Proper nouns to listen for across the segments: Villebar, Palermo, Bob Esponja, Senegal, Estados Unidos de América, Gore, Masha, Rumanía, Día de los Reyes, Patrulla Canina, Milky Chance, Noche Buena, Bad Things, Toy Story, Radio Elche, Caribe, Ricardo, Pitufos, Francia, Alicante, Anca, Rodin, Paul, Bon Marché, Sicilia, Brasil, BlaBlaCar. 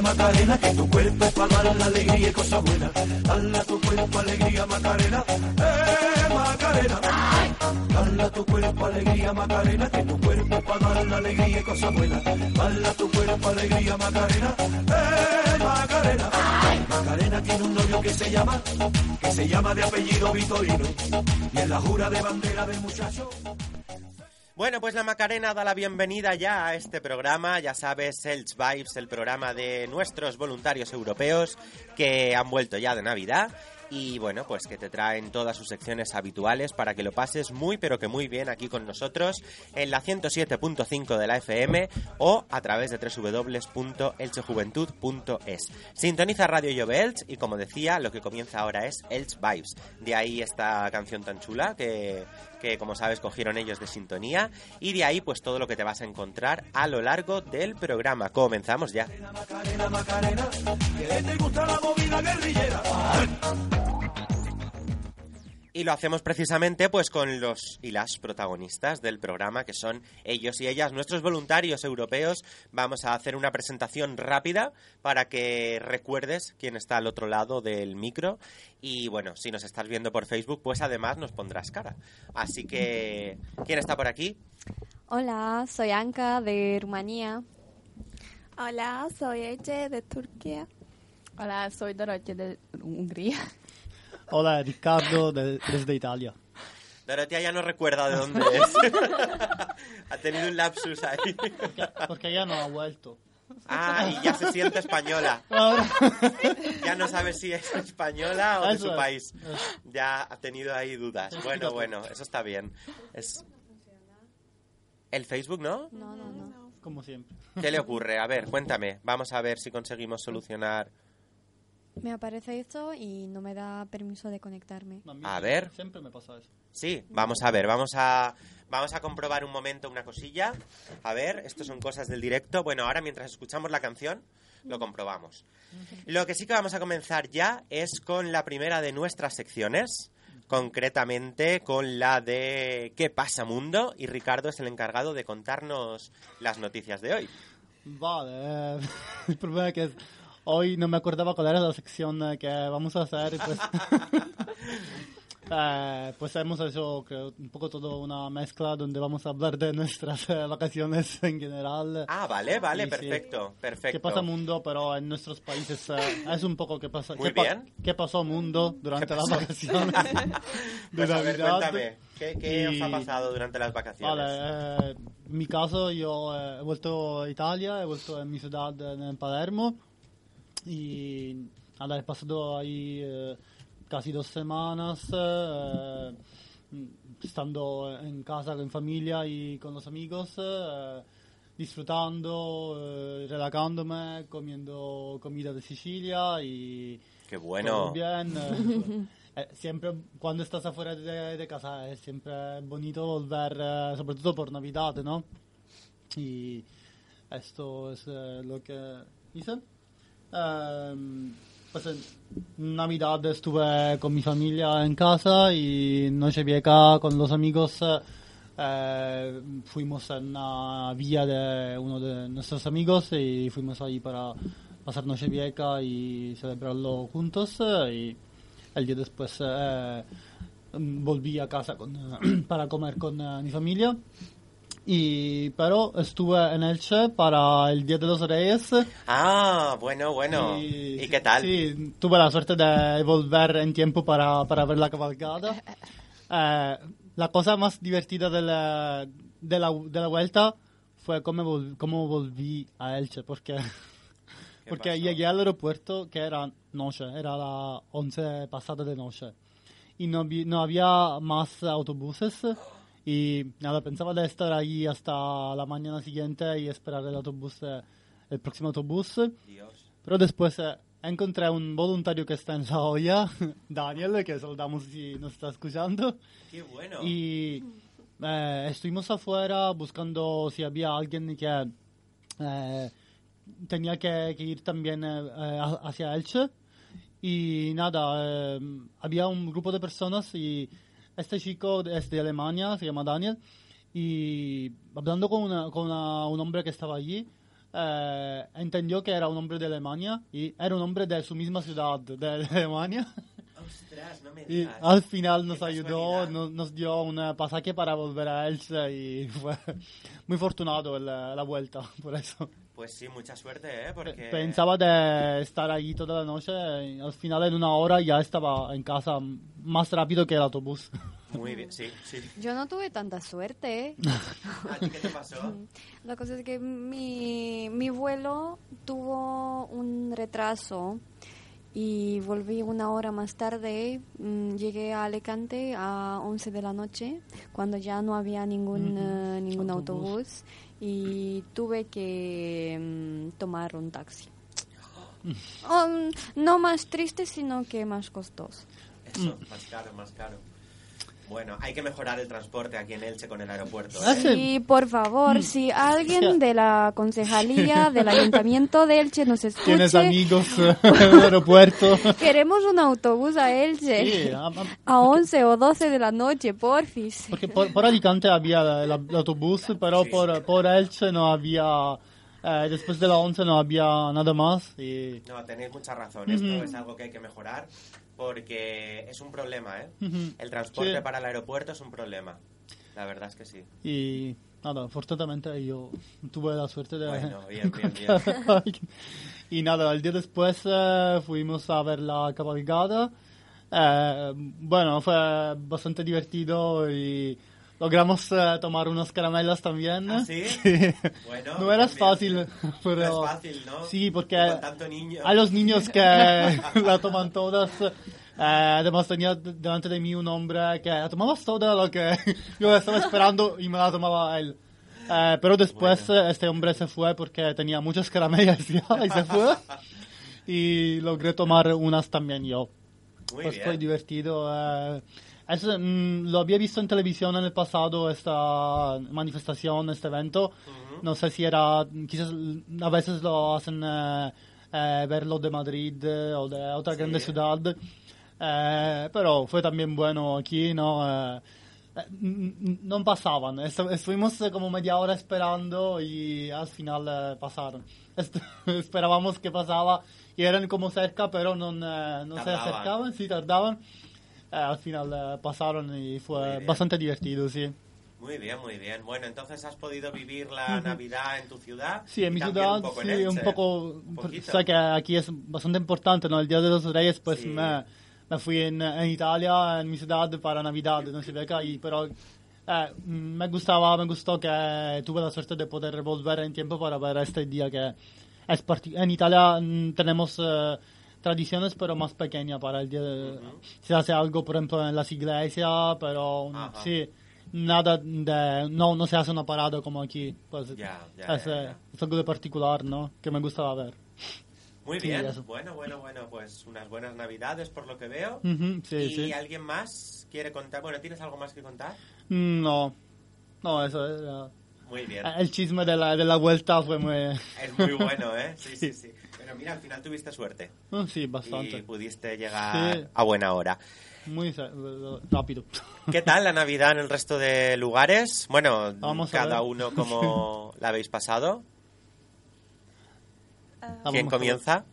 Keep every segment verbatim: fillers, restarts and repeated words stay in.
Macarena, que tu cuerpo es para dar la alegría y cosa buena. Dale a tu cuerpo alegría, Macarena, eh, Macarena. Dale a tu cuerpo alegría, Macarena, que tu cuerpo es para dar la alegría y cosa buena. Dale a tu cuerpo alegría, Macarena, eh, Macarena. Macarena tiene un novio que se llama, que se llama de apellido Vitorino, y en la jura de bandera del muchacho. Bueno, pues la Macarena da la bienvenida ya a este programa, ya sabes, Elx Vibes, el programa de nuestros voluntarios europeos que han vuelto ya de Navidad y bueno, pues que te traen todas sus secciones habituales para que lo pases muy pero que muy bien aquí con nosotros en la ciento siete punto cinco de la F M o a través de doble u doble u doble u punto elche juventud punto es. Sintoniza Radio Elche Elche y como decía, lo que comienza ahora es Elx Vibes, de ahí esta canción tan chula que... que como sabes cogieron ellos de sintonía y de ahí pues todo lo que te vas a encontrar a lo largo del programa. Comenzamos ya. Macarena, Macarena, que te gusta la movida guerrillera. Y lo hacemos precisamente pues con los y las protagonistas del programa, que son ellos y ellas, nuestros voluntarios europeos. Vamos a hacer una presentación rápida para que recuerdes quién está al otro lado del micro. Y bueno, si nos estás viendo por Facebook, pues además nos pondrás cara. Así que, ¿quién está por aquí? Hola, soy Anca de Rumanía. Hola, soy Eche de Turquía. Hola, soy Dorottya de Hungría. Hola, Ricardo, de, desde Italia. Dorottya ya no recuerda de dónde es. Ha tenido un lapsus ahí. Porque, porque ya no ha vuelto. Ah, y ya se siente española. Ahora. Ya no sabe si es española o de su país. Ya ha tenido ahí dudas. Bueno, bueno, eso está bien. Es... ¿El Facebook no? No, no, no. Como siempre. ¿Qué le ocurre? A ver, cuéntame. Vamos a ver si conseguimos solucionar... Me aparece esto y no me da permiso de conectarme. A ver. Siempre me pasa eso. Sí, vamos a ver, vamos a vamos a comprobar un momento una cosilla. A ver, esto son cosas del directo. Bueno, ahora mientras escuchamos la canción, lo comprobamos. Lo que sí que vamos a comenzar ya es con la primera de nuestras secciones, concretamente con la de ¿Qué pasa mundo? Y Ricardo es el encargado de contarnos las noticias de hoy. Vale, el problema es que... Hoy no me acordaba cuál era la sección que vamos a hacer. Pues, eh, pues hemos hecho, creo, un poco todo una mezcla donde vamos a hablar de nuestras eh, vacaciones en general. Ah, vale, vale, y, perfecto, sí, perfecto. ¿Qué pasa mundo? Pero en nuestros países eh, es un poco qué pasa. Muy qué, bien. Pa- ¿Qué pasó mundo durante las vacaciones? Pues a ver, cuéntame, ¿qué, qué y, os ha pasado durante las vacaciones? Vale, eh, en mi caso yo eh, he vuelto a Italia, he vuelto a mi ciudad en Palermo. Y nada, he pasado ahí eh, casi dos semanas eh, estando en casa con familia y con los amigos, eh, disfrutando, eh, relajándome, comiendo comida de Sicilia y... ¡Qué bueno! Bien, eh, eh, siempre cuando estás afuera de, de casa es siempre bonito volver, eh, sobretudo por Navidad, ¿no? Y esto es eh, lo que hice. Um, pues en Navidad estuve con mi familia en casa y Nochevieja con los amigos eh, fuimos a una villa de uno de nuestros amigos y fuimos ahí para pasar Nochevieja y celebrarlo juntos eh, y el día después eh, volví a casa con, eh, para comer con eh, mi familia. Y pero estuve en Elche para el Día de los Reyes. Ah, bueno, bueno. ¿Y, ¿Y qué tal? Sí, tuve la suerte de volver en tiempo para, para ver la cabalgata. Eh, la cosa más divertida de la, de la, de la vuelta fue cómo volví, cómo volví a Elche, porque, porque pasó? Llegué al aeropuerto que era noche, era la once pasada de noche. Y no, vi, no había más autobuses. Y nada, pensaba de estar ahí hasta la mañana siguiente y esperar el autobús el próximo autobús. Dios. Pero después eh, encontré a un voluntario que está en la olla, Daniel, que saludamos si nos está escuchando. ¡Qué bueno! Y eh, estuvimos afuera buscando si había alguien que eh, tenía que, que ir también eh, hacia Elche. Y nada, eh, había un grupo de personas y este chico es de Alemania, se llama Daniel, y hablando con, una, con una, un hombre que estaba allí, eh, entendió que era un hombre de Alemania y era un hombre de su misma ciudad, de, de Alemania. ¡Ostras, no me digas! Y al final nos ayudó, nos, nos dio un pasaje para volver a Elche y fue muy fortunado la, la vuelta, por eso. Pues sí, mucha suerte, ¿eh? Porque... Pensaba de estar allí toda la noche y al final en una hora ya estaba en casa más rápido que el autobús. Muy bien, sí, sí. Yo no tuve tanta suerte. ¿A ti qué te pasó? La cosa es que mi, mi vuelo tuvo un retraso y volví una hora más tarde. Llegué a Alicante a once de la noche cuando ya no había ningún, mm-hmm. uh, ningún autobús. autobús. Y tuve que um, tomar un taxi. Um, no más triste, sino que más costoso. Eso, más caro, más caro. Bueno, hay que mejorar el transporte aquí en Elche con el aeropuerto. ¿Eh? Sí, por favor, si alguien de la concejalía del Ayuntamiento de Elche nos escuche... Tienes amigos en el aeropuerto. Queremos un autobús a Elche, sí, a, a once o doce de la noche, porfis. Porque por, por Alicante había el, el autobús, pero sí, por, por Elche no había... Eh, después de la once no había nada más. Y... No, tenéis mucha razón, esto mm-hmm. es algo que hay que mejorar. Porque es un problema, ¿eh? Uh-huh. El transporte sí. para el aeropuerto es un problema. La verdad es que sí. Y nada, fortunadamente yo tuve la suerte de... Bueno, bien, bien, bien. Y nada, el día después eh, fuimos a ver la cabalgada. Eh, bueno, fue bastante divertido y logramos eh, tomar unas caramelas también. ¿Ah, sí? Sí. Bueno, no era fácil, pero... No es fácil, ¿no? Sí, porque hay los niños que la toman todas. Eh, además tenía delante de mí un hombre que la tomaba toda lo que yo estaba esperando y me la tomaba él. Eh, pero después bueno. este hombre se fue porque tenía muchas caramelas ya y se fue. Y logré tomar unas también yo. Muy pues bien. Fue divertido. Eh, Eso, mmm, lo había visto en televisión en el pasado, esta manifestación, este evento. Uh-huh. No sé si era... Quizás a veces lo hacen eh, eh, verlo de Madrid eh, o de otra sí. grande ciudad. Eh, pero fue también bueno aquí, ¿no? Eh, no pasaban. Estu- estuvimos eh, como media hora esperando y al final eh, pasaron. Est- esperábamos que pasaba y eran como cerca, pero no, eh, no se acercaban, sí tardaban. Eh, al final eh, pasaron y fue bastante divertido, sí. Muy bien, muy bien. Bueno, entonces has podido vivir la Navidad en tu ciudad. Sí, en mi ciudad, un poco, sí, en un poco... O sea que aquí es bastante importante, ¿no? El Día de los Reyes, pues sí. me, me fui en, en Italia, en mi ciudad, para Navidad, no sé acá, y pero eh, me gustaba, me gustó que tuve la suerte de poder volver en tiempo para ver este día que es part- en Italia tenemos... Eh, tradiciones pero más pequeña para el día de, uh-huh. se hace algo por ejemplo en las iglesias pero Ajá. sí nada de no no se hace una parada como aquí pues yeah, yeah, es, yeah, yeah. es algo de particular no que me gustaba ver muy bien sí, bueno bueno bueno pues unas buenas navidades por lo que veo uh-huh, sí, y sí. alguien más quiere contar bueno tienes algo más que contar no no eso era... Muy bien. El chisme de la, de la vuelta fue muy... Es muy bueno, ¿eh? Sí, sí, sí. Pero mira, al final tuviste suerte. Sí, bastante. Y pudiste llegar sí. a buena hora. Muy rápido. ¿Qué tal la Navidad en el resto de lugares? Bueno, Vamos cada uno como la habéis pasado. Uh, ¿Quién comienza?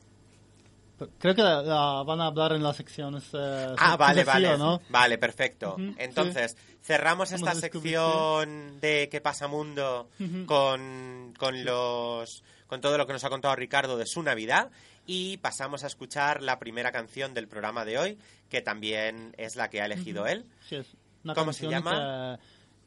Creo que la, la van a hablar en las secciones. Eh, ah, vale, vale. ¿No? Vale, perfecto. Uh-huh, Entonces, sí. cerramos esta sección de ¿Qué pasa mundo? Uh-huh. Con, con, los, con todo lo que nos ha contado Ricardo de su Navidad y pasamos a escuchar la primera canción del programa de hoy, que también es la que ha elegido uh-huh. él. Sí, es una ¿Cómo se llama?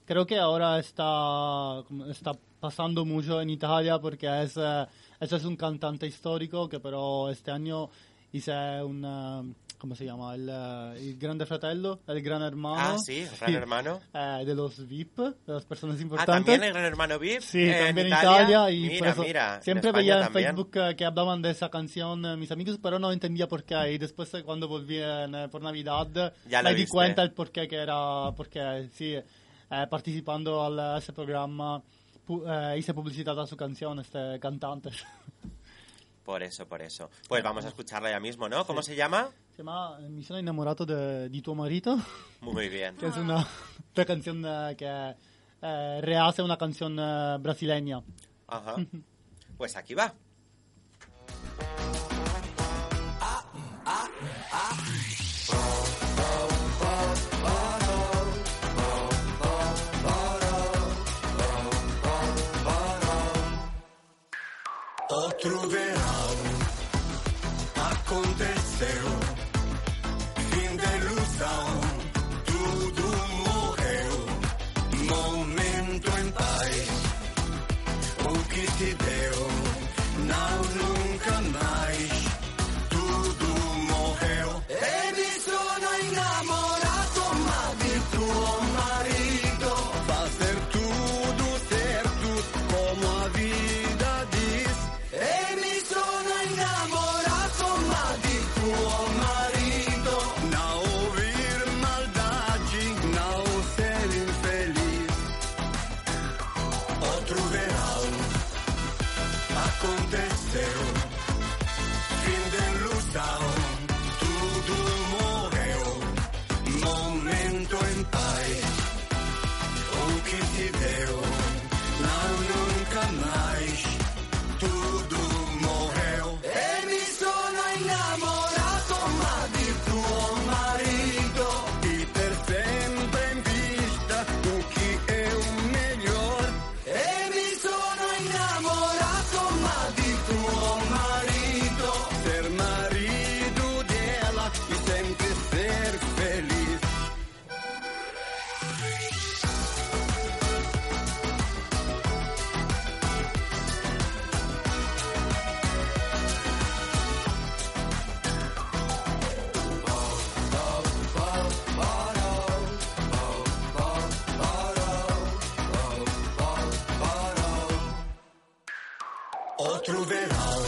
Que, creo que ahora está, está pasando mucho en Italia porque es... Eh, Este es un cantante histórico que pero este año hice una, ¿cómo se llama? El, uh, el grande fratello, el gran hermano. Ah, sí, el gran sí. hermano. Uh, de los V I P, de las personas importantes. Ah, también el gran hermano V I P. Sí, eh, también en Italia. Italia y mira, mira. Siempre en veía en Facebook uh, que hablaban de esa canción uh, mis amigos, pero no entendía por qué. Y después uh, cuando volví uh, por Navidad, ya me di viste. cuenta el por qué que era, porque sí, uh, participando a ese programa pu- uh, hice publicidad a su canción, este cantante. Por eso, por eso. Pues vamos a escucharla ya mismo, ¿no? ¿Cómo sí. se llama? Se llama Mi sono innamorato de, di tuo marito. Muy bien. Que es una, una canción que eh, rehace una canción brasileña. Ajá. Pues aquí va. Outro verão aconteceu, fim da ilusão, tudo morreu, momento em paz, o que te deu, não nunca mais, tudo morreu. E mi sono innamorato, ma di tuo marido, fazer tudo certo como a vida. Outro verão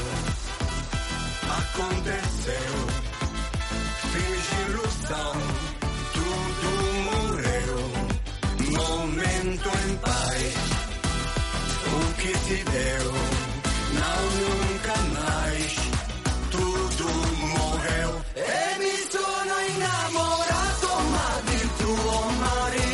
aconteceu, fim de ilusão, tudo morreu, momento em paz, o que te deu, não nunca mais, tudo morreu. E mi sono innamorato, ma di tuo marido.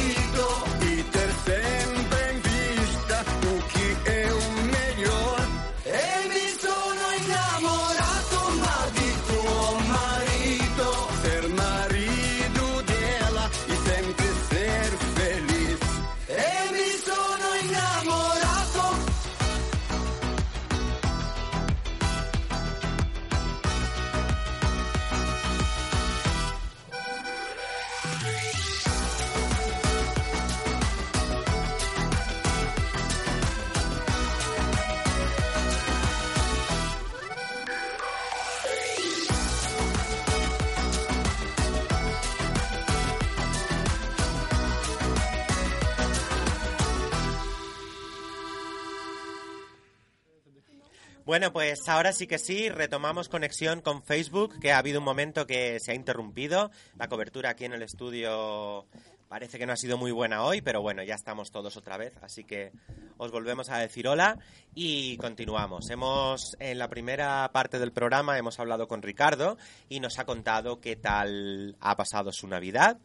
Bueno, pues ahora sí que sí, retomamos conexión con Facebook, que ha habido un momento que se ha interrumpido. La cobertura aquí en el estudio parece que no ha sido muy buena hoy, pero bueno, ya estamos todos otra vez, así que os volvemos a decir hola y continuamos. Hemos, en la primera parte del programa hemos hablado con Ricardo y nos ha contado qué tal ha pasado su Navidad.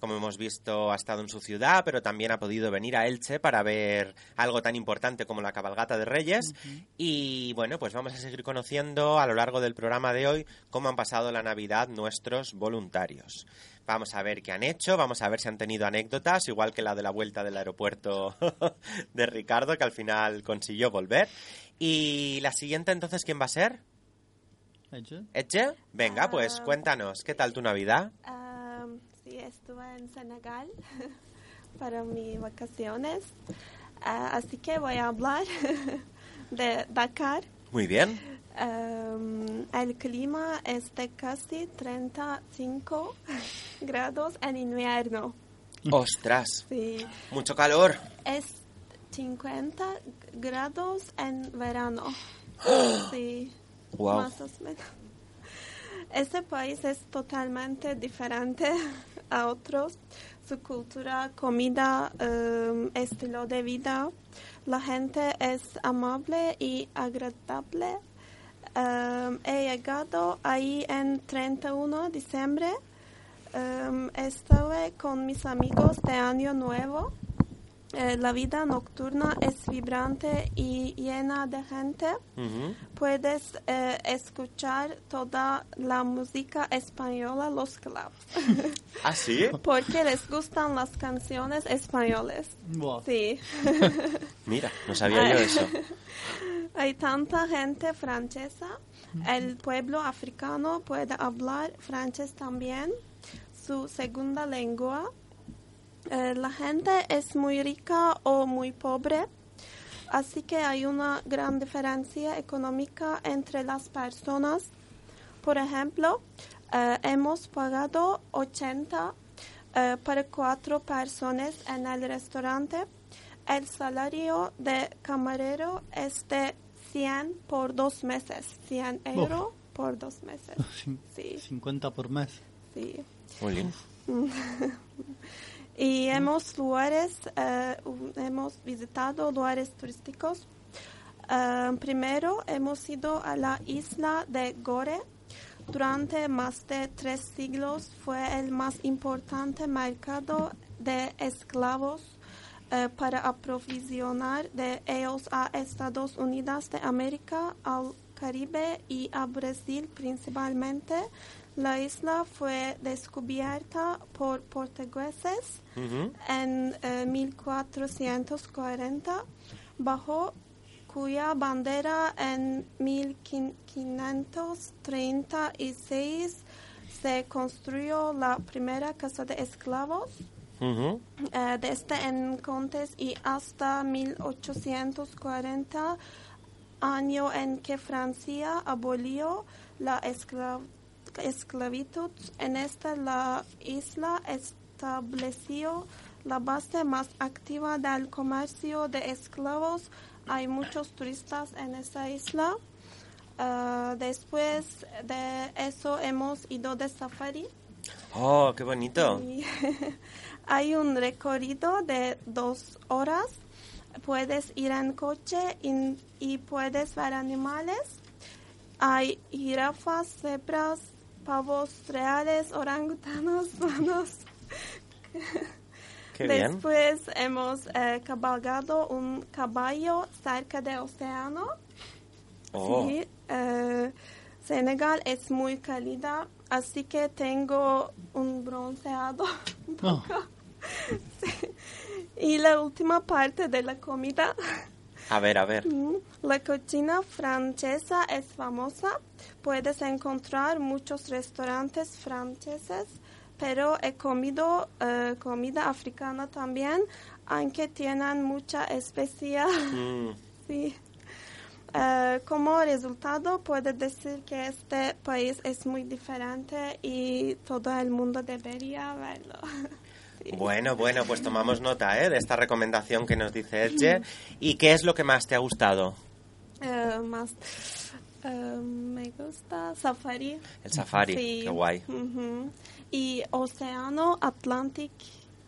Como hemos visto, ha estado en su ciudad, pero también ha podido venir a Elche para ver algo tan importante como la cabalgata de Reyes. Uh-huh. Y bueno, pues vamos a seguir conociendo a lo largo del programa de hoy cómo han pasado la Navidad nuestros voluntarios. Vamos a ver qué han hecho, vamos a ver si han tenido anécdotas, igual que la de la vuelta del aeropuerto de Ricardo, que al final consiguió volver. Y la siguiente, entonces, ¿quién va a ser? Eche. ¿Eche? Venga, pues cuéntanos, ¿qué tal tu Navidad? Estuve en Senegal para mis vacaciones, uh, así que voy a hablar de Dakar. Muy bien. Um, el clima es de casi treinta y cinco grados en invierno. ¡Ostras! Sí. ¡Mucho calor! Es cincuenta grados en verano. Sí. ¡Wow! Más o menos. Este país es totalmente diferente a otros. Su cultura, comida, um, estilo de vida. La gente es amable y agradable. Um, he llegado ahí en treinta y uno de diciembre. Um, estuve con mis amigos de Año Nuevo. Eh, la vida nocturna es vibrante y llena de gente. Uh-huh. Puedes eh, escuchar toda la música española, los clubs. ¿Ah, sí? Porque les gustan las canciones españolas. Wow. Sí. Mira, no sabía yo eso. Hay tanta gente francesa. El pueblo africano puede hablar francés también, su segunda lengua. Eh, la gente es muy rica o muy pobre, así que hay una gran diferencia económica entre las personas. Por ejemplo, eh, hemos pagado ochenta eh, para cuatro personas en el restaurante. El salario de camarero es de cien por dos meses, cien euros oh. por dos meses. Cin- sí. cincuenta por mes. Sí. Muy bien. Y hemos lugares, eh, hemos visitado lugares turísticos. Eh, primero hemos ido a la isla de Gore. Durante más de tres siglos fue el más importante mercado de esclavos eh, para aprovisionar de ellos a Estados Unidos de América, al Caribe y a Brasil principalmente. La isla fue descubierta por portugueses uh-huh. en eh, mil cuatrocientos cuarenta, bajo cuya bandera en mil quinientos treinta y seis se construyó la primera casa de esclavos. Uh-huh. Eh, desde entonces y hasta mil ochocientos cuarenta, año en que Francia abolió la esclavitud. esclavitud en esta la isla estableció la base más activa del comercio de esclavos. Hay muchos turistas en esa isla. Uh, después de eso hemos ido de safari. ¡Oh, qué bonito! Y hay un recorrido de dos horas. Puedes ir en coche y, y puedes ver animales. Hay jirafas, cebras, pavos reales, orangutanos, manos. Qué bien. Después hemos eh, cabalgado un caballo cerca del océano. Oh. Sí, eh, Senegal es muy cálida, así que tengo un bronceado un poco. Oh. Sí. Y la última parte de la comida. A ver, a ver. La cocina francesa es famosa. Puedes encontrar muchos restaurantes franceses, pero he comido eh, comida africana también, aunque tienen mucha especia. Mm. Sí. Eh, como resultado, puedo decir que este país es muy diferente y todo el mundo debería verlo. Bueno, bueno, pues tomamos nota ¿eh? de esta recomendación que nos dice Elche. ¿Y qué es lo que más te ha gustado? Uh, más uh, me gusta safari. El safari, sí. Qué guay. Uh-huh. Y Océano Atlántico.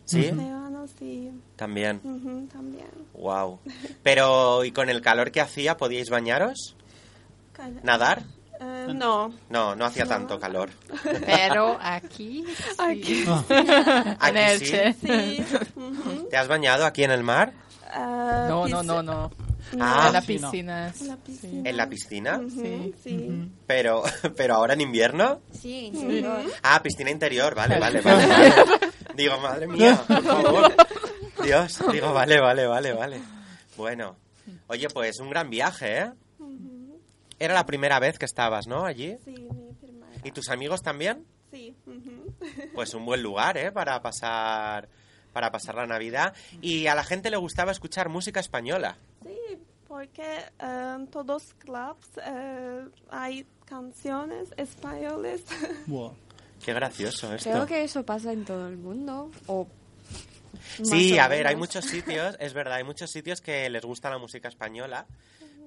¿Sí? Océano, sí. También. Uh-huh, también. Wow. Pero, ¿y con el calor que hacía, podíais bañaros? Cal- ¿Nadar? Uh, no. No, no hacía no. tanto calor. Pero aquí sí. Aquí, oh. ¿Aquí sí? Sí. Uh-huh. ¿Te has bañado aquí en el mar? Uh, no, no, no, no. Ah, en la piscina. Sí, no. sí. ¿En la piscina? Uh-huh. Sí. sí. Uh-huh. Pero, pero ahora en invierno. Sí, en invierno. Uh-huh. Ah, piscina interior. Vale, vale, vale, vale. Digo, madre mía, por favor. Dios, digo, vale, vale, vale, vale. Bueno. Oye, pues un gran viaje, ¿eh? Era la primera vez que estabas, ¿no? Allí. Sí, mi primera. ¿Y tus amigos también? Sí. Uh-huh. Pues un buen lugar, ¿eh? Para pasar, para pasar la Navidad. Y a la gente le gustaba escuchar música española. Sí, porque en todos clubs eh, hay canciones españoles. Wow. Qué gracioso esto. Creo que eso pasa en todo el mundo. O sí, a ver, hay muchos sitios, es verdad, hay muchos sitios que les gusta la música española,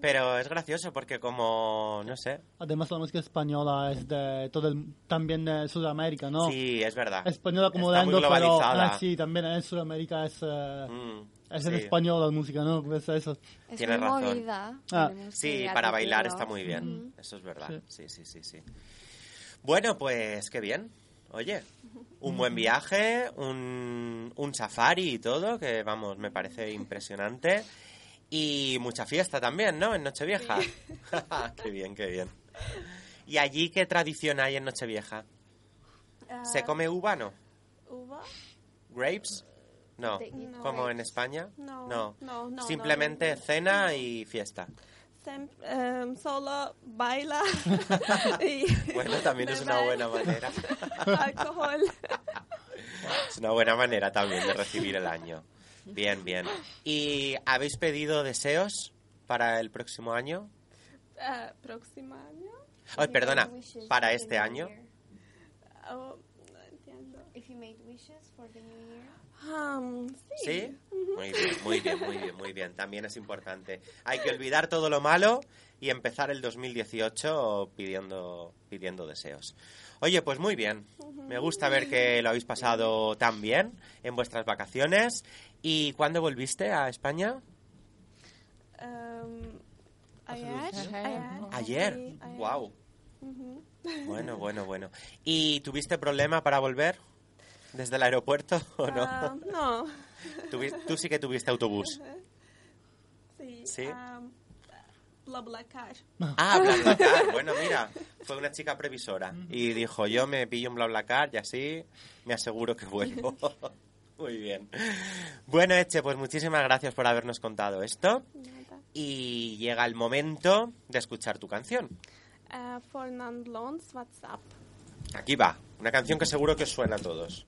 pero es gracioso porque como, no sé... Además la música española es de todo el, también de Sudamérica, ¿no? Sí, es verdad. Española como de Ando, pero ah, sí, también en Sudamérica es... Eh, mm. Es sí. En español la música, ¿no? Es eso. Es Tienes razón. Movida. Ah. Sí, para bailar tiro. Está muy bien. Uh-huh. Eso es verdad. Sí. sí, sí, sí, sí. Bueno, pues qué bien. Oye, un buen viaje, un, un safari y todo, que vamos, me parece impresionante. Y mucha fiesta también, ¿no? En Nochevieja. Sí. Qué bien, qué bien. ¿Y allí qué tradición hay en Nochevieja? Uh, ¿Se come uva, no? ¿Uva? ¿Grapes? No, no, como en España, no, no. no, no simplemente no, no. Cena y fiesta. Sem- um, solo baila. Y bueno, también es una buena manera. Alcohol. Es una buena manera también de recibir el año. Bien, bien. ¿Y habéis pedido deseos para el próximo año? Uh, ¿Próximo año? Oh, perdona, para este año. Oh, no entiendo. If you made wishes for the new year. Um, sí, ¿Sí? Uh-huh. Muy bien, muy bien, muy bien, muy bien. También es importante. Hay que olvidar todo lo malo y empezar el dos mil dieciocho pidiendo, pidiendo deseos. Oye, pues muy bien. Me gusta ver que lo habéis pasado tan bien en vuestras vacaciones. ¿Y cuándo volviste a España? Um, ayer. Ayer. Ayer. Wow. Uh-huh. Bueno, bueno, bueno. ¿Y tuviste problema para volver? ¿Desde el aeropuerto o no? Uh, no. ¿Tú, tú sí que tuviste autobús? Sí. ¿Sí? Um, BlaBlaCar. Ah, BlaBlaCar. Bueno, mira, fue una chica previsora y dijo, yo me pillo un BlaBlaCar y así me aseguro que vuelvo. Muy bien. Bueno, Eche, pues muchísimas gracias por habernos contado esto. Y llega el momento de escuchar tu canción. Uh, Fernand Lons, WhatsApp. Aquí va, una canción que seguro que os suena a todos.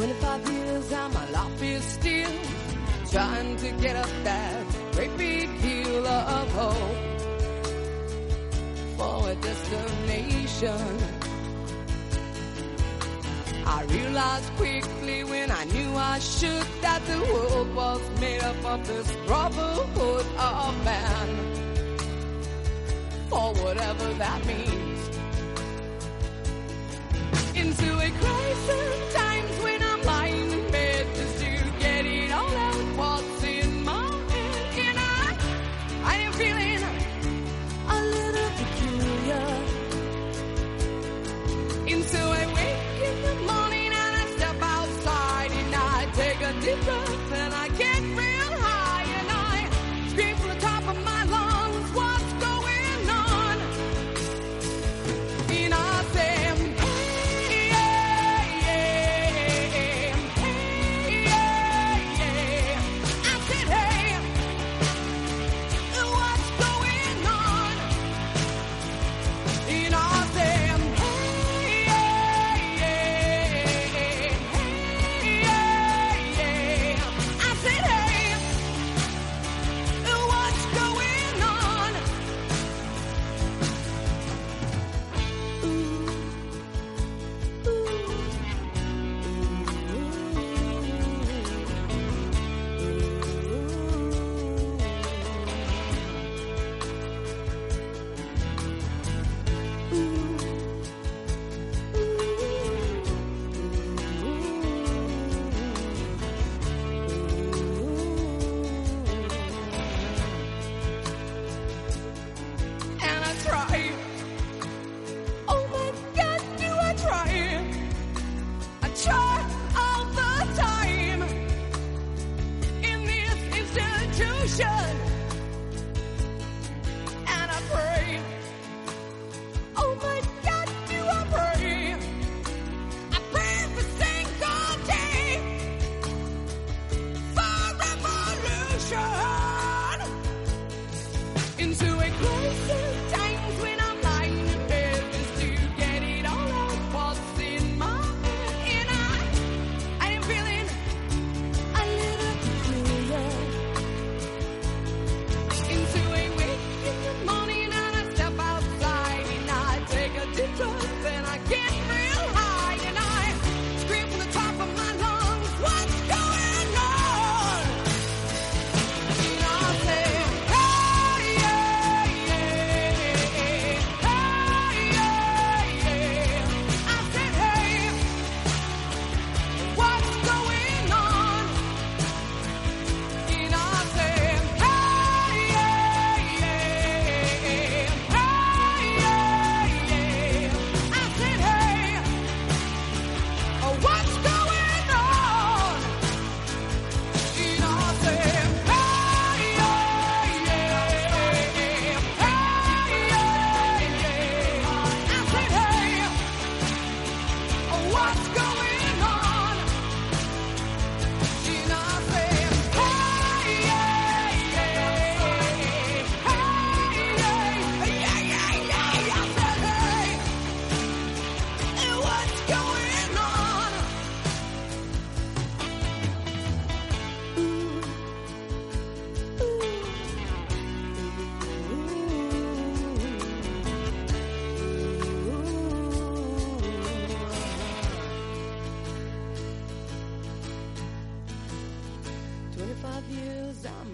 twenty-five years and my life is still trying to get up that great big hill of hope for a destination. I realized quickly when I knew I should that the world was made up of this brotherhood of man, or whatever that means. Into a crisis times when I'm lying in bed just to get it all out what's in my head, and I I am feeling a little peculiar. And so I wake in the morning and I step outside and I take a deep breath and I get real high and I scream from the top of my lungs, what's going on? And I say,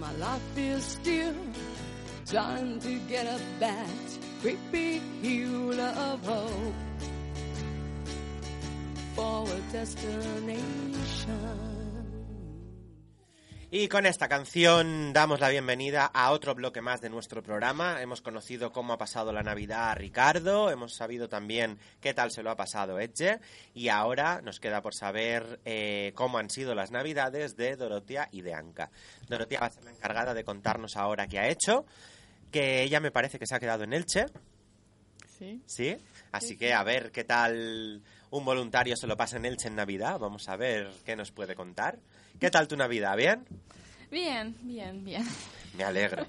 my life is still trying to get up that creepy hill of hope for a destination. Y con esta canción damos la bienvenida a otro bloque más de nuestro programa. Hemos conocido cómo ha pasado la Navidad a Ricardo, hemos sabido también qué tal se lo ha pasado Eche, y ahora nos queda por saber eh, cómo han sido las Navidades de Dorottya y de Anca. Dorottya va a ser la encargada de contarnos ahora qué ha hecho, que ella me parece que se ha quedado en Elche. Sí. ¿Sí? Así sí, que a ver qué tal un voluntario se lo pasa en Elche en Navidad. Vamos a ver qué nos puede contar. ¿Qué tal tu Navidad? ¿Bien? Bien, bien, bien. Me alegro.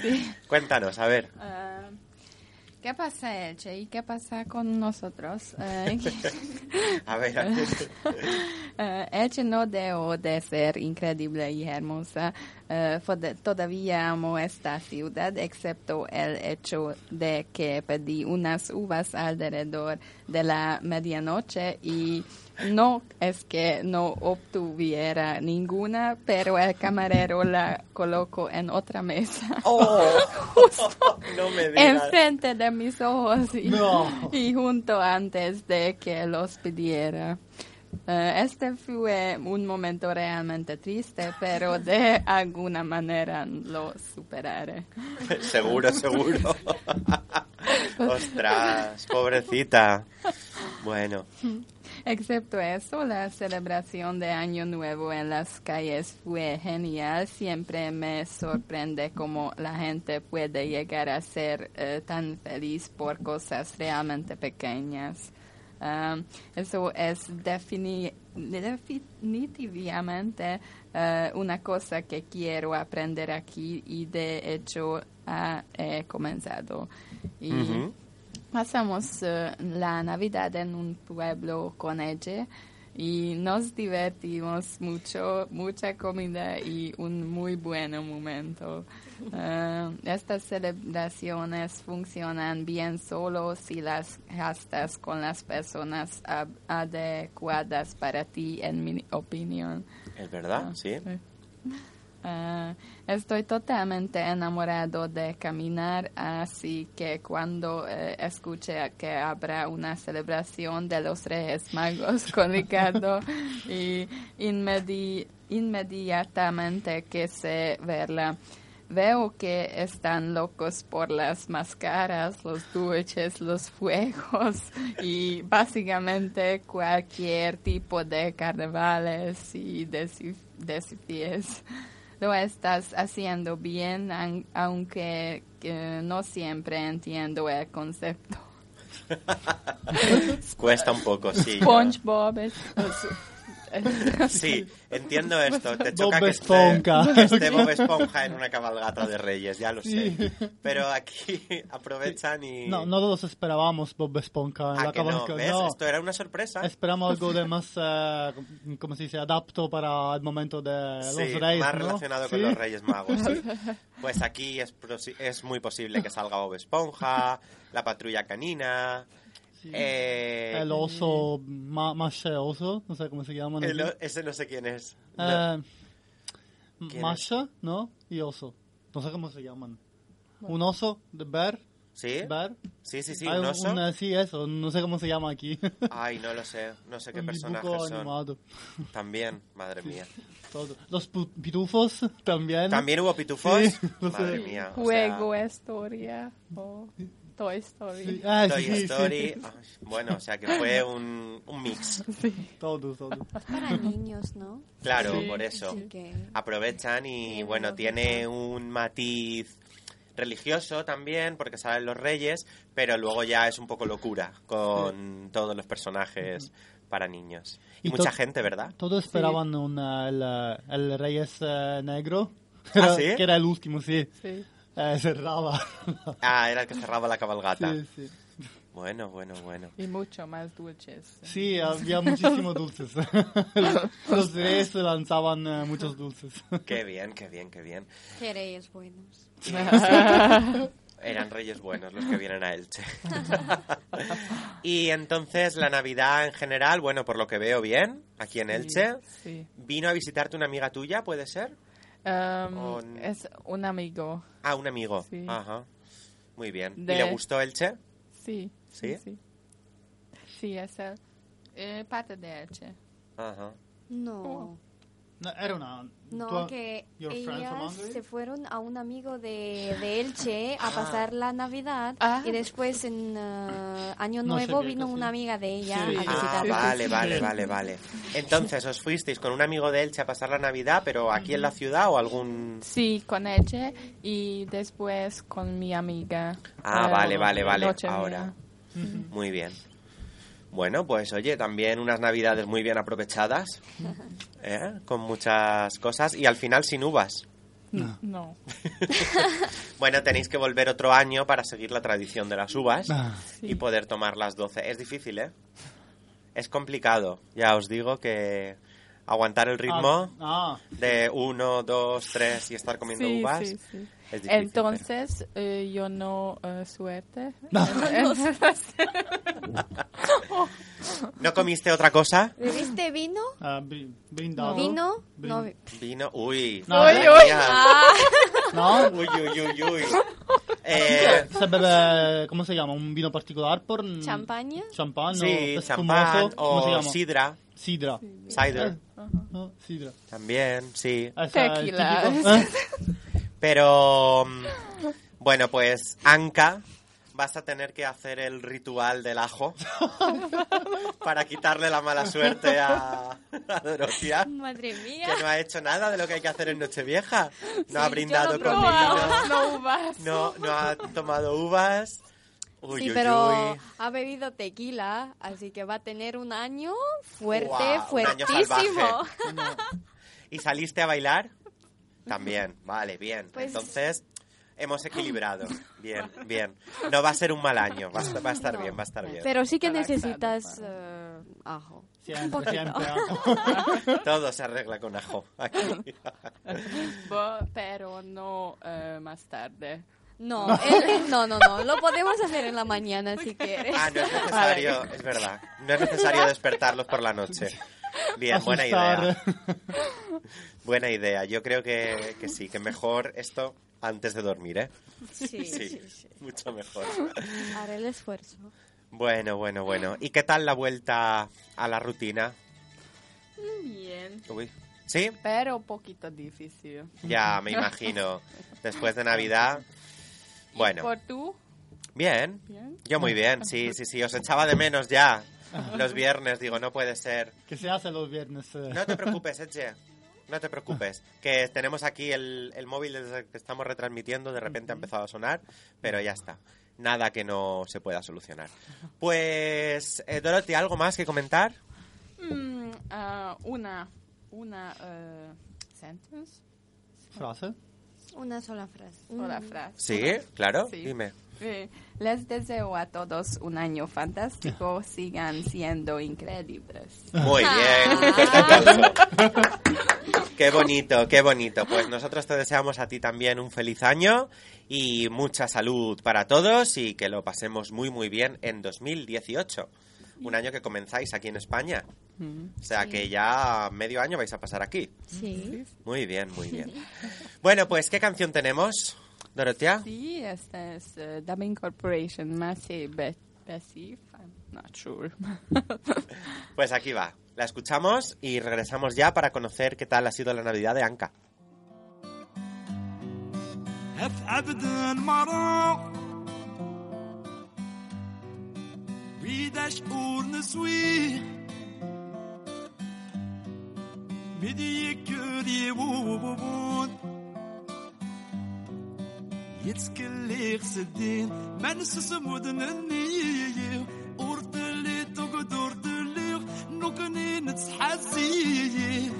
Sí. Cuéntanos, a ver. Uh, ¿Qué pasa, Elche? ¿Y qué pasa con nosotros? Uh, a ver, a ver. Uh, Elche no dejó de ser increíble y hermosa. Uh, todavía amo esta ciudad, excepto el hecho de que pedí unas uvas alrededor de la medianoche y no es que no obtuviera ninguna, pero el camarero la colocó en otra mesa. ¡Oh! Justo no me digas. Enfrente de mis ojos y, no. y junto antes de que los pidiera. Uh, este fue un momento realmente triste, pero de alguna manera lo superaré. Seguro, seguro. ¡Ostras! Pobrecita. Bueno. Excepto eso, la celebración de Año Nuevo en las calles fue genial. Siempre me sorprende cómo la gente puede llegar a ser eh, tan feliz por cosas realmente pequeñas. Um, eso es defini- definitivamente uh, una cosa que quiero aprender aquí y de hecho ha eh, comenzado. Y uh-huh. Pasamos uh, la Navidad en un pueblo con Eche y nos divertimos mucho, mucha comida y un muy buen momento. Uh, estas celebraciones funcionan bien solo si las gastas con las personas ab- adecuadas para ti, en mi opinión. ¿Es verdad? Uh, sí. sí. Uh, estoy totalmente enamorado de caminar, así que cuando uh, escuche que habrá una celebración de los Reyes Magos con Ricardo, y inmedi- inmediatamente quise verla. Veo que están locos por las máscaras, los dulces, los fuegos y básicamente cualquier tipo de carnavales y desf- desfiles. Lo estás haciendo bien, aunque eh, no siempre entiendo el concepto. Cuesta un poco, sí. SpongeBob es... Sí, entiendo esto. Te choca Bob que, esté, que esté Bob Esponja en una cabalgata de Reyes, ya lo sé. Pero aquí aprovechan y... No, no todos esperábamos Bob Esponja en ¿Ah, la que cabalgata. No? ¿Ves? No. Esto era una sorpresa. Esperamos algo de más, eh, ¿cómo se dice? Adapto para el momento de los sí, Reyes, más ¿no? relacionado con ¿Sí? los Reyes Magos. Sí. Pues aquí es, prosi- es muy posible que salga Bob Esponja, la Patrulla Canina... Eh, el oso, ma- Masha oso, no sé cómo se llama. El o- ese no sé quién es. No. Eh, ¿Quién Masha, es? ¿no? Y oso. No sé cómo se llaman. Bueno. Un oso, de bear. ¿Sí? Bear. Sí, sí, sí, Hay un oso. Una, sí, eso, no sé cómo se llama aquí. Ay, no lo sé, no sé qué personajes son. Animado. También, madre mía. Todo. Los pu- pitufos también. ¿También hubo pitufos? Sí, no madre sé. Mía. Juego, sea... historia, o... Oh. Toy Story. Sí. Ah, Toy sí, Story. Sí. Ay, bueno, o sea que fue un, un mix. Sí. Todo, todo. Para niños, ¿no? Claro, sí. Por eso. Sí, que... Aprovechan y, que bueno, tiene un matiz religioso también, porque salen los reyes, pero luego ya es un poco locura con sí. todos los personajes uh-huh. para niños. Y, y mucha to- gente, ¿verdad? Todos esperaban sí. una, el, el Reyes eh, Negro, ¿Ah, sí? que era el último, sí. Sí. Eh, cerraba. Ah, era el que cerraba la cabalgata. Sí, sí. Bueno, bueno, bueno. Y mucho más dulces. Sí, había muchísimos dulces. Los reyes lanzaban eh, muchos dulces. Qué bien, qué bien, qué bien. Qué reyes buenos. Sí, sí. Eran reyes buenos los que vienen a Elche. Y entonces la Navidad en general, bueno, por lo que veo bien, aquí en Elche. Sí, sí. Vino a visitarte una amiga tuya, ¿puede ser? Um, o... Es un amigo. Ah, un amigo. Sí. Ajá. Muy bien. De... ¿Y le gustó Elche? Sí. ¿Sí? Sí, sí. Sí, es el, eh, parte de Elche. Ajá. No. Oh. No, era una... No, que ellas se fueron a un amigo de, de Elche a ah. pasar la Navidad ah. y después en uh, Año Nuevo Nochevieja, vino sí. una amiga de ella sí. a visitar. Ah, vale, vale, vale, vale. Entonces, ¿os fuisteis con un amigo de Elche a pasar la Navidad, pero aquí en la ciudad o algún...? Sí, con Elche y después con mi amiga. Ah, vale, vale, vale, ahora. Uh-huh. Muy bien. Bueno, pues oye, también unas Navidades muy bien aprovechadas, ¿eh? Con muchas cosas y al final sin uvas. No. No. Bueno, tenéis que volver otro año para seguir la tradición de las uvas ah, sí. y poder tomar las doce. Es difícil, ¿eh? Es complicado. Ya os digo que aguantar el ritmo ah, ah. de uno, dos, tres y estar comiendo sí, uvas... Sí, sí. Difícil, entonces pero... eh, yo no eh, suerte no. ¿No comiste otra cosa? ¿Bebiste vino? Uh, vi, brindado. ¿Vino? Vino. No. Vino. Uy. No. Uy, uy. Ah. No. Uy, uy, uy, uy. Eh, se bebe, ¿cómo se llama? ¿Un vino particular? Por... ¿Champaña? Champán, sí, champán o sidra. Sidra. Cider. Uh-huh. Sidra. También, sí. Tequila. Pero, bueno, pues, Anca, vas a tener que hacer el ritual del ajo para quitarle la mala suerte a, a Dorottya. Madre mía. Que no ha hecho nada de lo que hay que hacer en Nochevieja. No sí, ha brindado no con vino. No, uvas. No, no ha tomado uvas. Uy, sí, uy, pero uy. Ha bebido tequila, así que va a tener un año fuerte, wow, fuertísimo. Un año salvaje. ¿Y saliste a bailar? También, vale, bien. Pues... Entonces, hemos equilibrado. Bien, bien. No va a ser un mal año, va a, va a estar no, bien, va a estar bien. Pero sí que necesitas uh, ajo. Siempre, un poquito. Siempre ajo. Todo se arregla con ajo aquí. Pero no uh, más tarde. No, él, no, no, no. Lo podemos hacer en la mañana si quieres. Ah, no es necesario, es verdad. No es necesario despertarlos por la noche. Bien, buena idea. Buena idea. Yo creo que, que sí, que mejor esto antes de dormir, ¿eh? Sí, sí, sí, sí. Mucho mejor. Haré el esfuerzo. Bueno, bueno, bueno. ¿Y qué tal la vuelta a la rutina? Bien. Uy. ¿Sí? Pero poquito difícil. Ya, me imagino. Después de Navidad. Bueno. ¿Y por tú? Bien. Bien. Yo muy bien, sí, sí, sí. Os echaba de menos ya. Los viernes, digo, no puede ser. ¿Qué se hace los viernes? Eh? No te preocupes, Eche. No te preocupes. Que tenemos aquí el, el móvil desde el que estamos retransmitiendo. De repente ha empezado a sonar, pero ya está. Nada que no se pueda solucionar. Pues, eh, Dorottya, ¿algo más que comentar? Mm, uh, una... Una... Uh, sentence. ¿Frase? Una sola frase. Una frase. Sí, claro. Sí. Dime. Sí. Les deseo a todos un año fantástico. Sigan siendo increíbles. Muy bien. Qué bonito, qué bonito. Pues nosotros te deseamos a ti también un feliz año y mucha salud para todos y que lo pasemos muy muy bien en dos mil dieciocho. Un año que comenzáis aquí en España. O sea, sí. que ya medio año vais a pasar aquí. Sí. Muy bien, muy bien. Bueno, pues, ¿qué canción tenemos, Dorottya? Sí, esta es uh, Dubbing Corporation, Massive Be- Bessive, I'm not sure. Pues aquí va. La escuchamos y regresamos ya para conocer qué tal ha sido la Navidad de Anca. بيدا شعور نسوي بدي يكري وبوبون يتسكلي خسدين ما نسس مدنني قرد اللي تقدر دليغ نقني نتحزي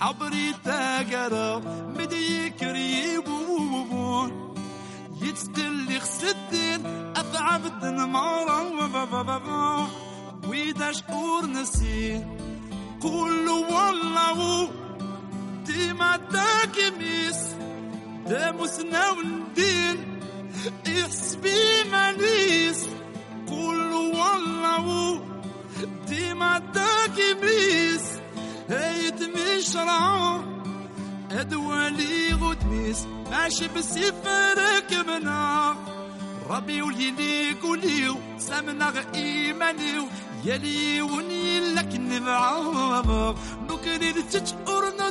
حبري تاقرب بدي يكري وبوبون يتسكلي خسدين عبد نمارا وببببا ويدا شعور نسين كل والله ديما تاكميس داموسنا والدين احسبي ماليس كل والله ديما تاكميس هيتمي شرعه هدوى لي غدميس ماشي بالسفر كمنا ربي وليلي قوليو سامنا غإيمانيو يلي وني لك نبعوض نكري تتشقرنا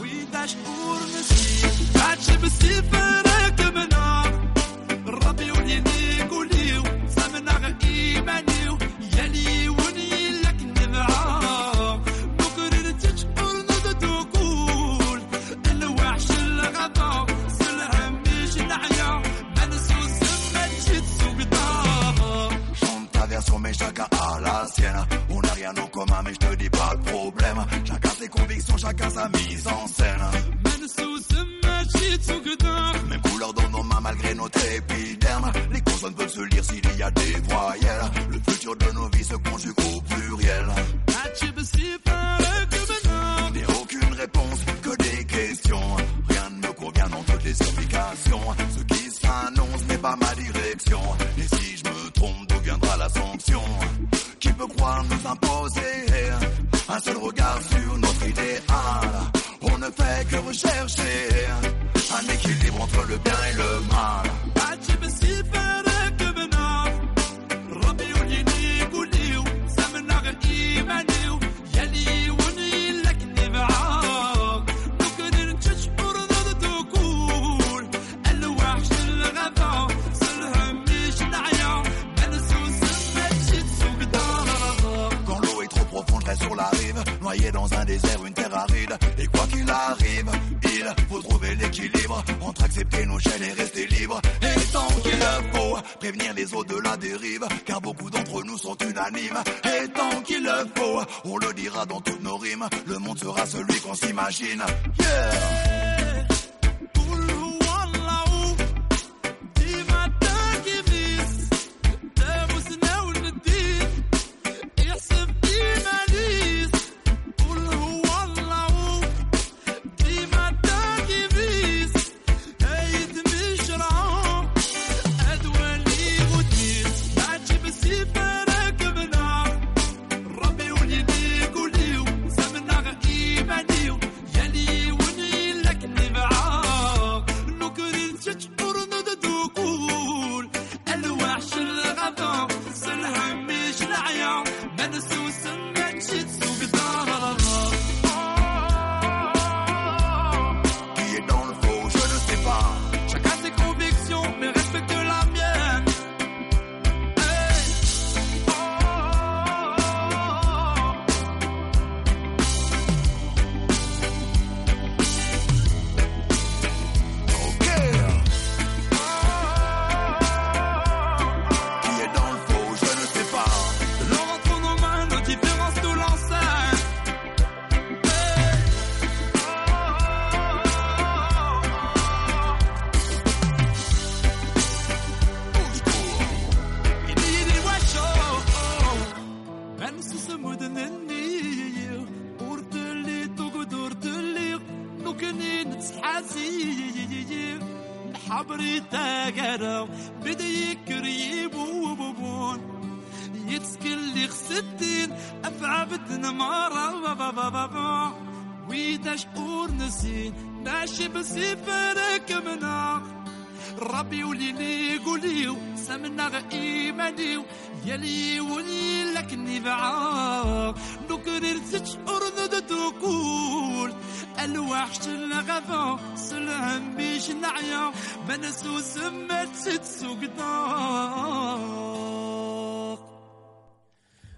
وإذا شكور نسيب عجب السفرك منار ربي وليلي قوليو زمنا غيبانيو يلي وني لك نبعا نقرر تشكور ندوكول الوحش الغضب سلهم مش نعيا منسوس مجد سوقطا شون تادياسو ميشاكا a la siena un ariano comme un mais je te dis pas de problème chacun ses convictions chacun sa mise en scène même sous ce match sous que même couleur dans nos mains malgré nos épidermes les consonnes peuvent se lire s'il y a des voyelles le futur de nos vies se conjugue au pluriel il n'y a aucune réponse que des questions rien ne me convient dans toutes les explications ce qui s'annonce n'est pas ma direction et si je me trompe d'où viendra la sanction. Qui peut croire nous imposer un seul regard sur notre idéal? On ne fait que rechercher un équilibre entre le bien et le mal. Sur la rive, noyé dans un désert, une terre aride. Et quoi qu'il arrive, il faut trouver l'équilibre entre accepter nos chaînes et rester libre. Et tant qu'il le faut, prévenir les eaux de la dérive, car beaucoup d'entre nous sont unanimes. Et tant qu'il le faut, on le dira dans toutes nos rimes. Le monde sera celui qu'on s'imagine. Yeah.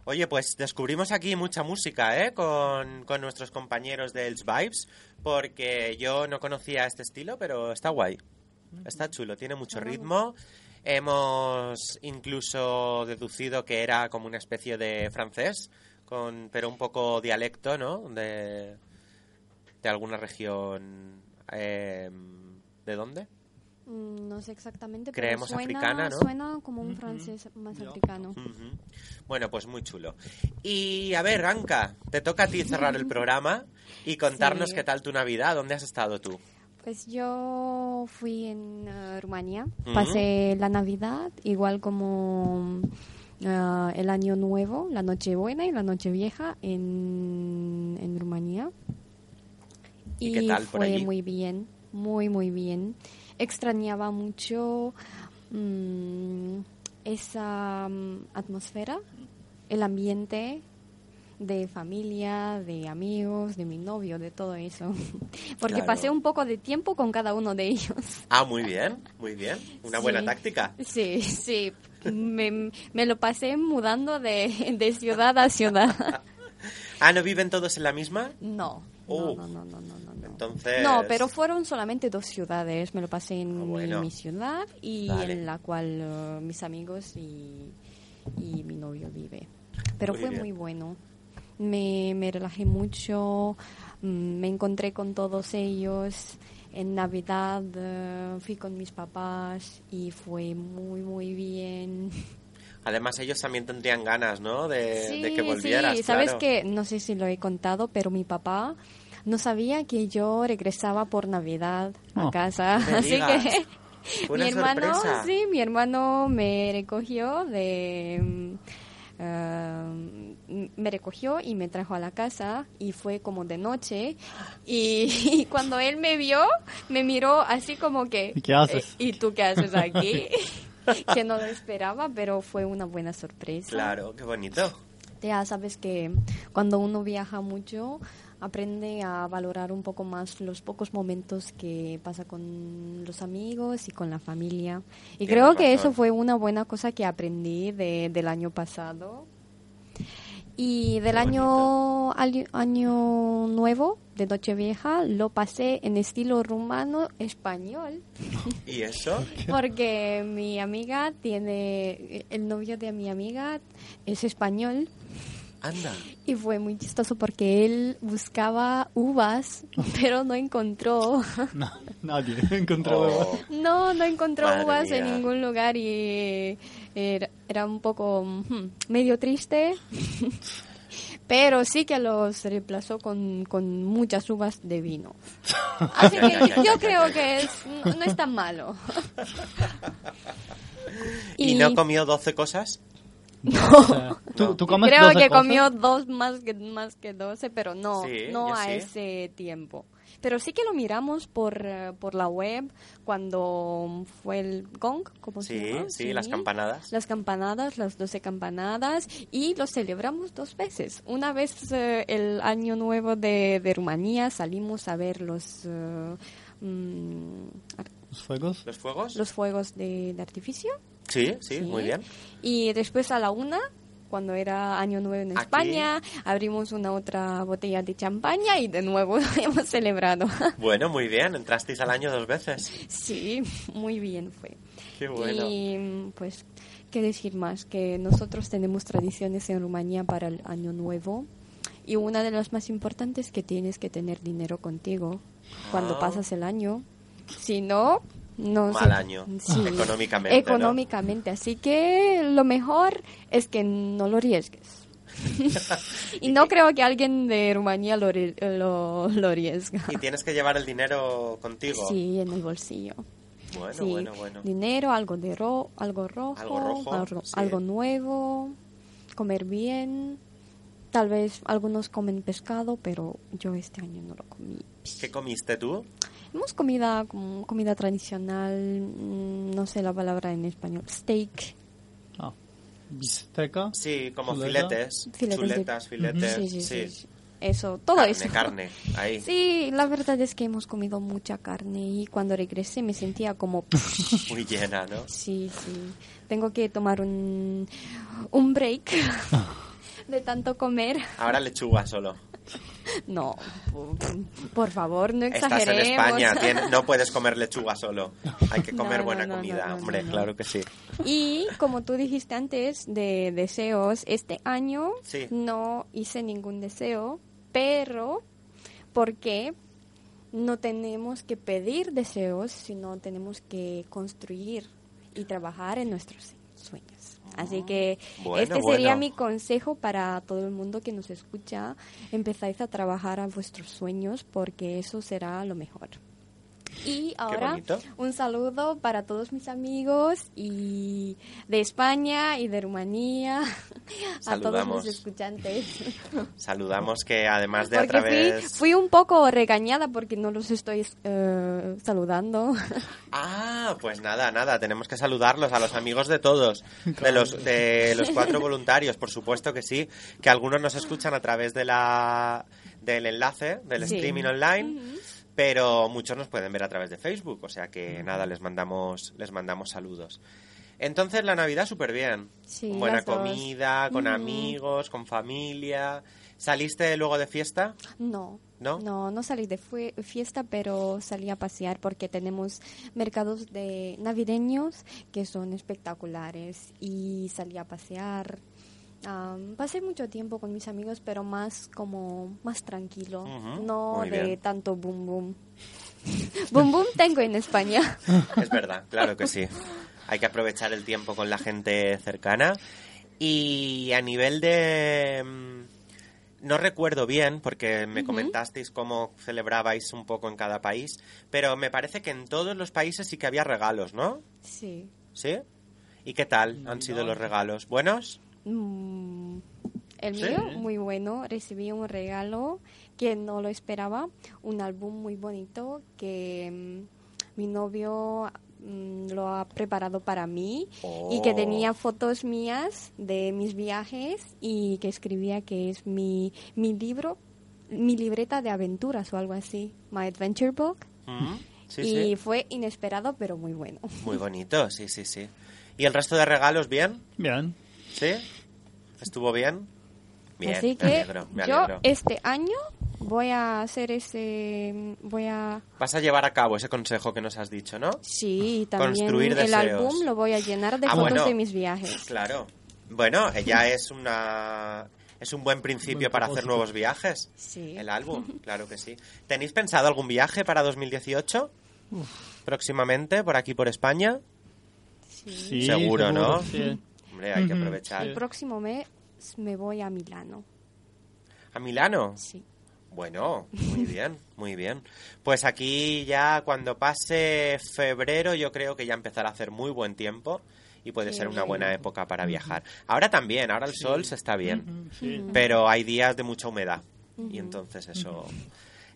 Oye, pues descubrimos aquí mucha música, ¿eh? Con, con nuestros compañeros de Elx Vibes, porque yo no conocía este estilo, pero está guay. Está chulo, tiene mucho ritmo. Hemos incluso deducido que era como una especie de francés, con pero un poco dialecto, ¿no? De, de alguna región... Eh, ¿De dónde? No sé exactamente, pero creemos suena, africana, ¿no? Suena como un francés uh-huh. más africano. Uh-huh. Bueno, pues muy chulo. Y a ver, Anca, te toca a ti cerrar el programa y contarnos sí. qué tal tu Navidad, ¿dónde has estado tú? Pues yo fui en uh, Rumanía, uh-huh. pasé la Navidad, igual como uh, el Año Nuevo, la Noche Buena y la Nochevieja en, en Rumanía. ¿Y, y qué tal por allí? Fue muy bien, muy, muy bien. Extrañaba mucho mmm, esa um, atmósfera, el ambiente de familia, de amigos, de mi novio, de todo eso. Porque claro. pasé un poco de tiempo con cada uno de ellos. Ah, muy bien, muy bien. Una sí, buena táctica. Sí, sí. Me, me lo pasé mudando de, de ciudad a ciudad. ¿Ah, no viven todos en la misma? No. Uh, no, no, no, no, no, no. Entonces... no, pero fueron solamente dos ciudades. Me lo pasé en oh, bueno. mi, mi ciudad y vale. en la cual uh, mis amigos y, y mi novio vive. Pero muy fue bien. Muy bueno. Me, me relajé mucho, me encontré con todos ellos. En Navidad uh, fui con mis papás y fue muy, muy bien. Además, ellos también tendrían ganas, ¿no? De, sí, de que volvieras. Sí, sabes claro. que, no sé si lo he contado, pero mi papá no sabía que yo regresaba por Navidad oh, a casa. Así que mi hermano, sí, mi hermano me recogió de... Uh, me recogió y me trajo a la casa y fue como de noche y, y cuando él me vio, me miró así como que... ¿Y qué haces? ¿Y tú qué haces aquí? Que no lo esperaba, pero fue una buena sorpresa. Claro, qué bonito. Ya sabes que cuando uno viaja mucho, aprende a valorar un poco más los pocos momentos que pasa con los amigos y con la familia. Y creo razón. Que eso fue una buena cosa que aprendí de, del año pasado. Y del año, al, año nuevo, de Nochevieja, lo pasé en estilo rumano-español. ¿Y eso? Porque mi amiga tiene... el novio de mi amiga es español. Anda. Y fue muy chistoso porque él buscaba uvas, pero no encontró. No, nadie encontró oh. uvas. No, no encontró Madre uvas mía. En ningún lugar y... Era, era un poco hmm, medio triste, pero sí que los reemplazó con, con muchas uvas de vino. Así que yo creo que es, no, no es tan malo. ¿Y, ¿Y no comió doce cosas? No. ¿Tú, tú comes creo doce que cosas? Comió dos más que, más que doce, pero no, sí, no a sí. ese tiempo. Pero sí que lo miramos por, por la web cuando fue el gong, ¿cómo sí, se llama? Sí, sí, las campanadas. Las campanadas, las doce campanadas, y lo celebramos dos veces. Una vez eh, el Año Nuevo de, de Rumanía salimos a ver los... Eh, mm, ¿Los fuegos? ¿Los fuegos? Los fuegos de, de artificio. Sí, sí, sí, muy bien. Y después a la una... cuando era Año Nuevo en España, aquí. Abrimos una otra botella de champaña y de nuevo hemos celebrado. Bueno, muy bien, entrasteis al año dos veces. Sí, muy bien fue. Qué bueno. Y pues, ¿qué decir más? Que nosotros tenemos tradiciones en Rumanía para el Año Nuevo y una de las más importantes es que tienes que tener dinero contigo cuando ah. pasas el año. Si no... No, mal sí, año, sí, económicamente. Económicamente, ¿no? Así que lo mejor es que no lo arriesgues. Y no creo que alguien de Rumanía lo, lo, lo arriesga. Y tienes que llevar el dinero contigo. Sí, en el bolsillo. Bueno, sí, bueno, bueno. Dinero, algo, de ro, algo rojo, algo, rojo, algo, sí. algo nuevo, comer bien. Tal vez algunos comen pescado, pero yo este año no lo comí. ¿Qué comiste tú? Hemos comida comida tradicional, no sé la palabra en español, steak. Ah, bisteca. Sí, como chuleta. filetes, filetes chuletas, de... filetes, sí, sí, sí. sí. Eso, todo carne, eso. Carne, ahí. Sí, la verdad es que hemos comido mucha carne y cuando regresé me sentía como... muy llena, ¿no? Sí, sí. Tengo que tomar un, un break de tanto comer. Ahora lechuga solo. No, por favor, no exageremos. Estás en España, tienes, no puedes comer lechuga solo. Hay que comer no, no, buena no, comida, no, no, hombre, no, no. Claro que sí. Y como tú dijiste antes de deseos, este año sí. no hice ningún deseo, pero porque no tenemos que pedir deseos, sino tenemos que construir y trabajar en nuestros sueños. Así que bueno, este sería bueno. mi consejo para todo el mundo que nos escucha. Empezáis a trabajar a vuestros sueños porque eso será lo mejor. Y ahora un saludo para todos mis amigos y de España y de Rumanía, saludamos a todos los escuchantes. Saludamos que además de porque a través... Fui, fui un poco regañada porque no los estoy uh, saludando. Ah, pues nada, nada, tenemos que saludarlos a los amigos de todos, de los, de los cuatro voluntarios, por supuesto que sí, que algunos nos escuchan a través de la del enlace, del sí. streaming online. Mm-hmm. Pero muchos nos pueden ver a través de Facebook, o sea que nada, les mandamos les mandamos saludos. Entonces la Navidad súper bien, sí, buena comida, con mm. amigos, con familia. ¿Saliste luego de fiesta? No, no, no, no salí de fiesta, pero salí a pasear porque tenemos mercados de navideños que son espectaculares y salí a pasear. Um, pasé mucho tiempo con mis amigos, pero más como más tranquilo, uh-huh. no Muy de bien. tanto boom boom. Boom boom tengo en España. Es verdad, claro que sí. Hay que aprovechar el tiempo con la gente cercana. Y a nivel de... No recuerdo bien, porque me uh-huh. comentasteis cómo celebrabais un poco en cada país, pero me parece que en todos los países sí que había regalos, ¿no? Sí. ¿Sí? ¿Y qué tal han no. sido los regalos? ¿Buenos? Mm, el sí. mío, muy bueno. Recibí un regalo que no lo esperaba, un álbum muy bonito que mm, mi novio mm, lo ha preparado para mí oh. y que tenía fotos mías de mis viajes y que escribía que es mi, mi libro, mi libreta de aventuras o algo así, My Adventure Book. Mm-hmm. sí, y sí. fue inesperado pero muy bueno. Muy bonito, sí, sí, sí. ¿Y el resto de regalos bien? Bien. ¿Sí? ¿Estuvo bien? Bien, así que me alegro, me yo alegro. Este año voy a hacer ese... voy a... Vas a llevar a cabo ese consejo que nos has dicho, ¿no? Sí, también construir el deseos. Álbum lo voy a llenar de ah, fotos bueno. de mis viajes. Claro. Bueno, ya es una... es un buen principio buen para hacer nuevos viajes. Sí. El álbum, claro que sí. ¿Tenéis pensado algún viaje para dos mil dieciocho? Uf. Próximamente, por aquí, por España. Sí. sí seguro, seguro, ¿no? Sí. Hombre, hay que aprovechar. El próximo mes me voy a Milano. ¿A Milano? Sí. Bueno, muy bien, muy bien. Pues aquí ya cuando pase febrero yo creo que ya empezará a hacer muy buen tiempo y puede sí, ser una buena sí. época para viajar. Ahora también, ahora el sí. sol se está bien, sí. pero hay días de mucha humedad uh-huh. y entonces eso,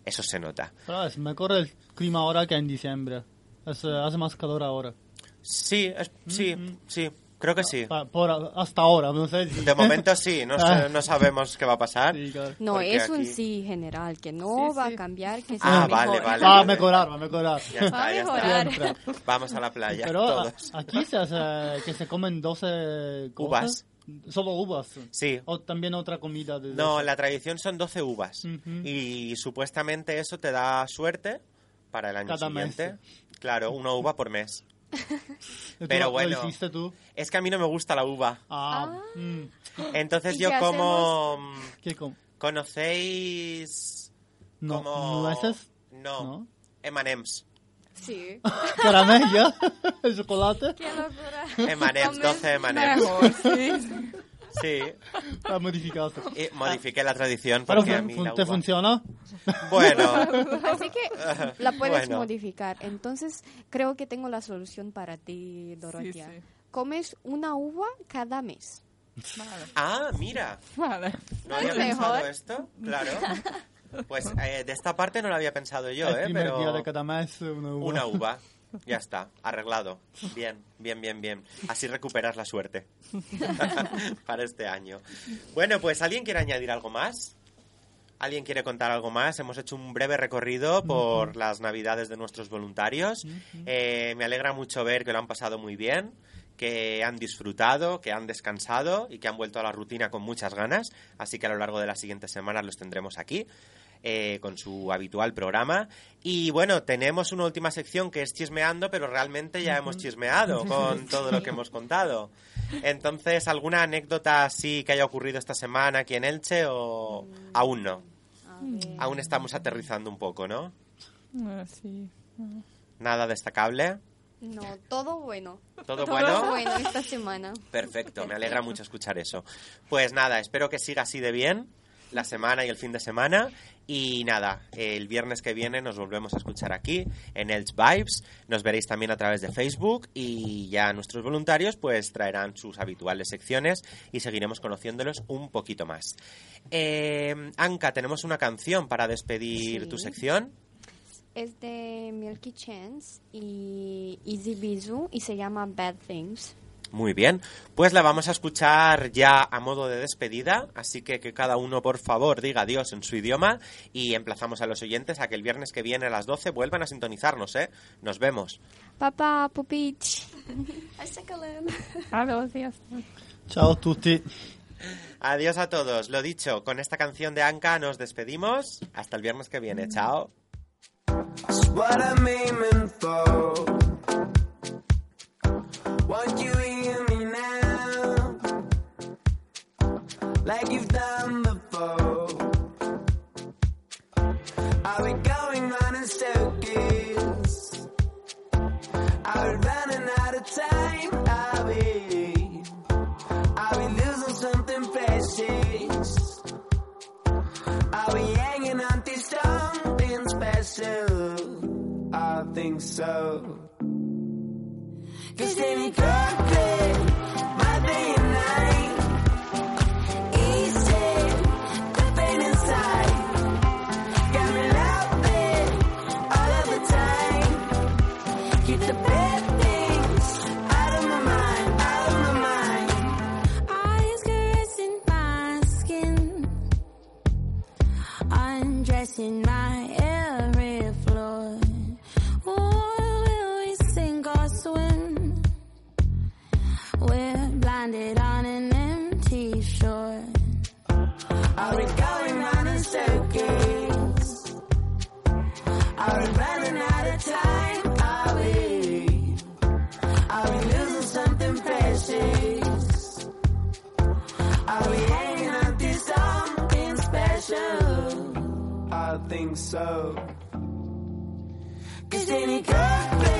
eso se nota. Pero es mejor el clima ahora que en diciembre. Es, hace más calor ahora. Sí, es, sí, uh-huh. sí. Creo que sí. Por, por, hasta ahora, no sé. De momento sí, no, no sabemos qué va a pasar. Sí, claro. No, es un aquí... sí general, que no sí, sí. va a cambiar, que ah, sí vale, vale, va a mejorar. Va a mejorar, ya está, va a mejorar. Ya está. Vamos a la playa. Pero todos. Aquí se hace que se comen doce cosas. Uvas. Solo uvas. Sí. O también otra comida. De no, la tradición son doce uvas. Uh-huh. Y supuestamente eso te da suerte para el año Cada siguiente. Mes. Claro, una uva por mes. Pero bueno, tú? Es que a mí no me gusta la uva. Ah. Entonces yo como... ¿Qué com- ¿Conocéis no. como... nueces? No, no. M and M's. Sí. ¿Caramelo? ¿El chocolate? Qué locura. M and M's, doce M and M's. Sí. Sí. La modificaste. Y modifiqué la tradición porque a mí la uva... ¿Te funcionó? Bueno. Así que la puedes bueno. modificar. Entonces creo que tengo la solución para ti, Dorottya. Sí, sí. Comes una uva cada mes. Vale. Ah, mira. Vale. ¿No había pensado mejor? Esto? Claro. Pues eh, de esta parte no lo había pensado yo, El eh. primer pero día de cada mes una uva. Una uva. Ya está, arreglado. Bien, bien, bien, bien. Así recuperas la suerte para este año. Bueno, pues ¿alguien quiere añadir algo más? ¿Alguien quiere contar algo más? Hemos hecho un breve recorrido por uh-huh. las Navidades de nuestros voluntarios. Uh-huh. Eh, me alegra mucho ver que lo han pasado muy bien, que han disfrutado, que han descansado y que han vuelto a la rutina con muchas ganas. Así que a lo largo de las siguientes semanas los tendremos aquí. Eh, con su habitual programa. Y bueno, tenemos una última sección que es chismeando, pero realmente ya hemos chismeado con todo lo que hemos contado. Entonces, ¿alguna anécdota así que haya ocurrido esta semana aquí en Elche o aún no? Aún estamos aterrizando un poco, ¿no? Ah, sí. Ah. ¿Nada destacable? No, todo bueno. ¿Todo bueno? Todo bueno esta semana. Perfecto, me alegra mucho escuchar eso. Pues nada, espero que siga así de bien la semana y el fin de semana. Y nada, el viernes que viene nos volvemos a escuchar aquí en Elx Vibes. Nos veréis también a través de Facebook y ya nuestros voluntarios pues traerán sus habituales secciones y seguiremos conociéndolos un poquito más. Eh, Anca, tenemos una canción para despedir sí. tu sección. Es de Milky Chance y Easy Bizu y se llama Bad Things. Muy bien, pues la vamos a escuchar ya a modo de despedida, así que que cada uno por favor diga adiós en su idioma y emplazamos a los oyentes a que el viernes que viene a las doce vuelvan a sintonizarnos, ¿eh? Nos vemos. Papá, pupich. Chao tutti. Adiós a todos, lo dicho, con esta canción de Anca nos despedimos, hasta el viernes que viene, chao. Won't you hear me now, like you've done before? Are we going round in circles? Are we running out of time? Are we, are we losing something precious? Are we hanging on to something special? I think so. Cause they be perfect, my day and night. Easy, the pain inside. Got me loving all of the time. Keep the bad things out of my mind, out of my mind. Eyes caressing my skin, undressing my every flaw. What will we sink or swim? We're blinded on an empty shore. Are we going round in circles? Are we running out of time? Are we? Are we losing something precious? Are we hanging on to something special? I think so. Cause any girl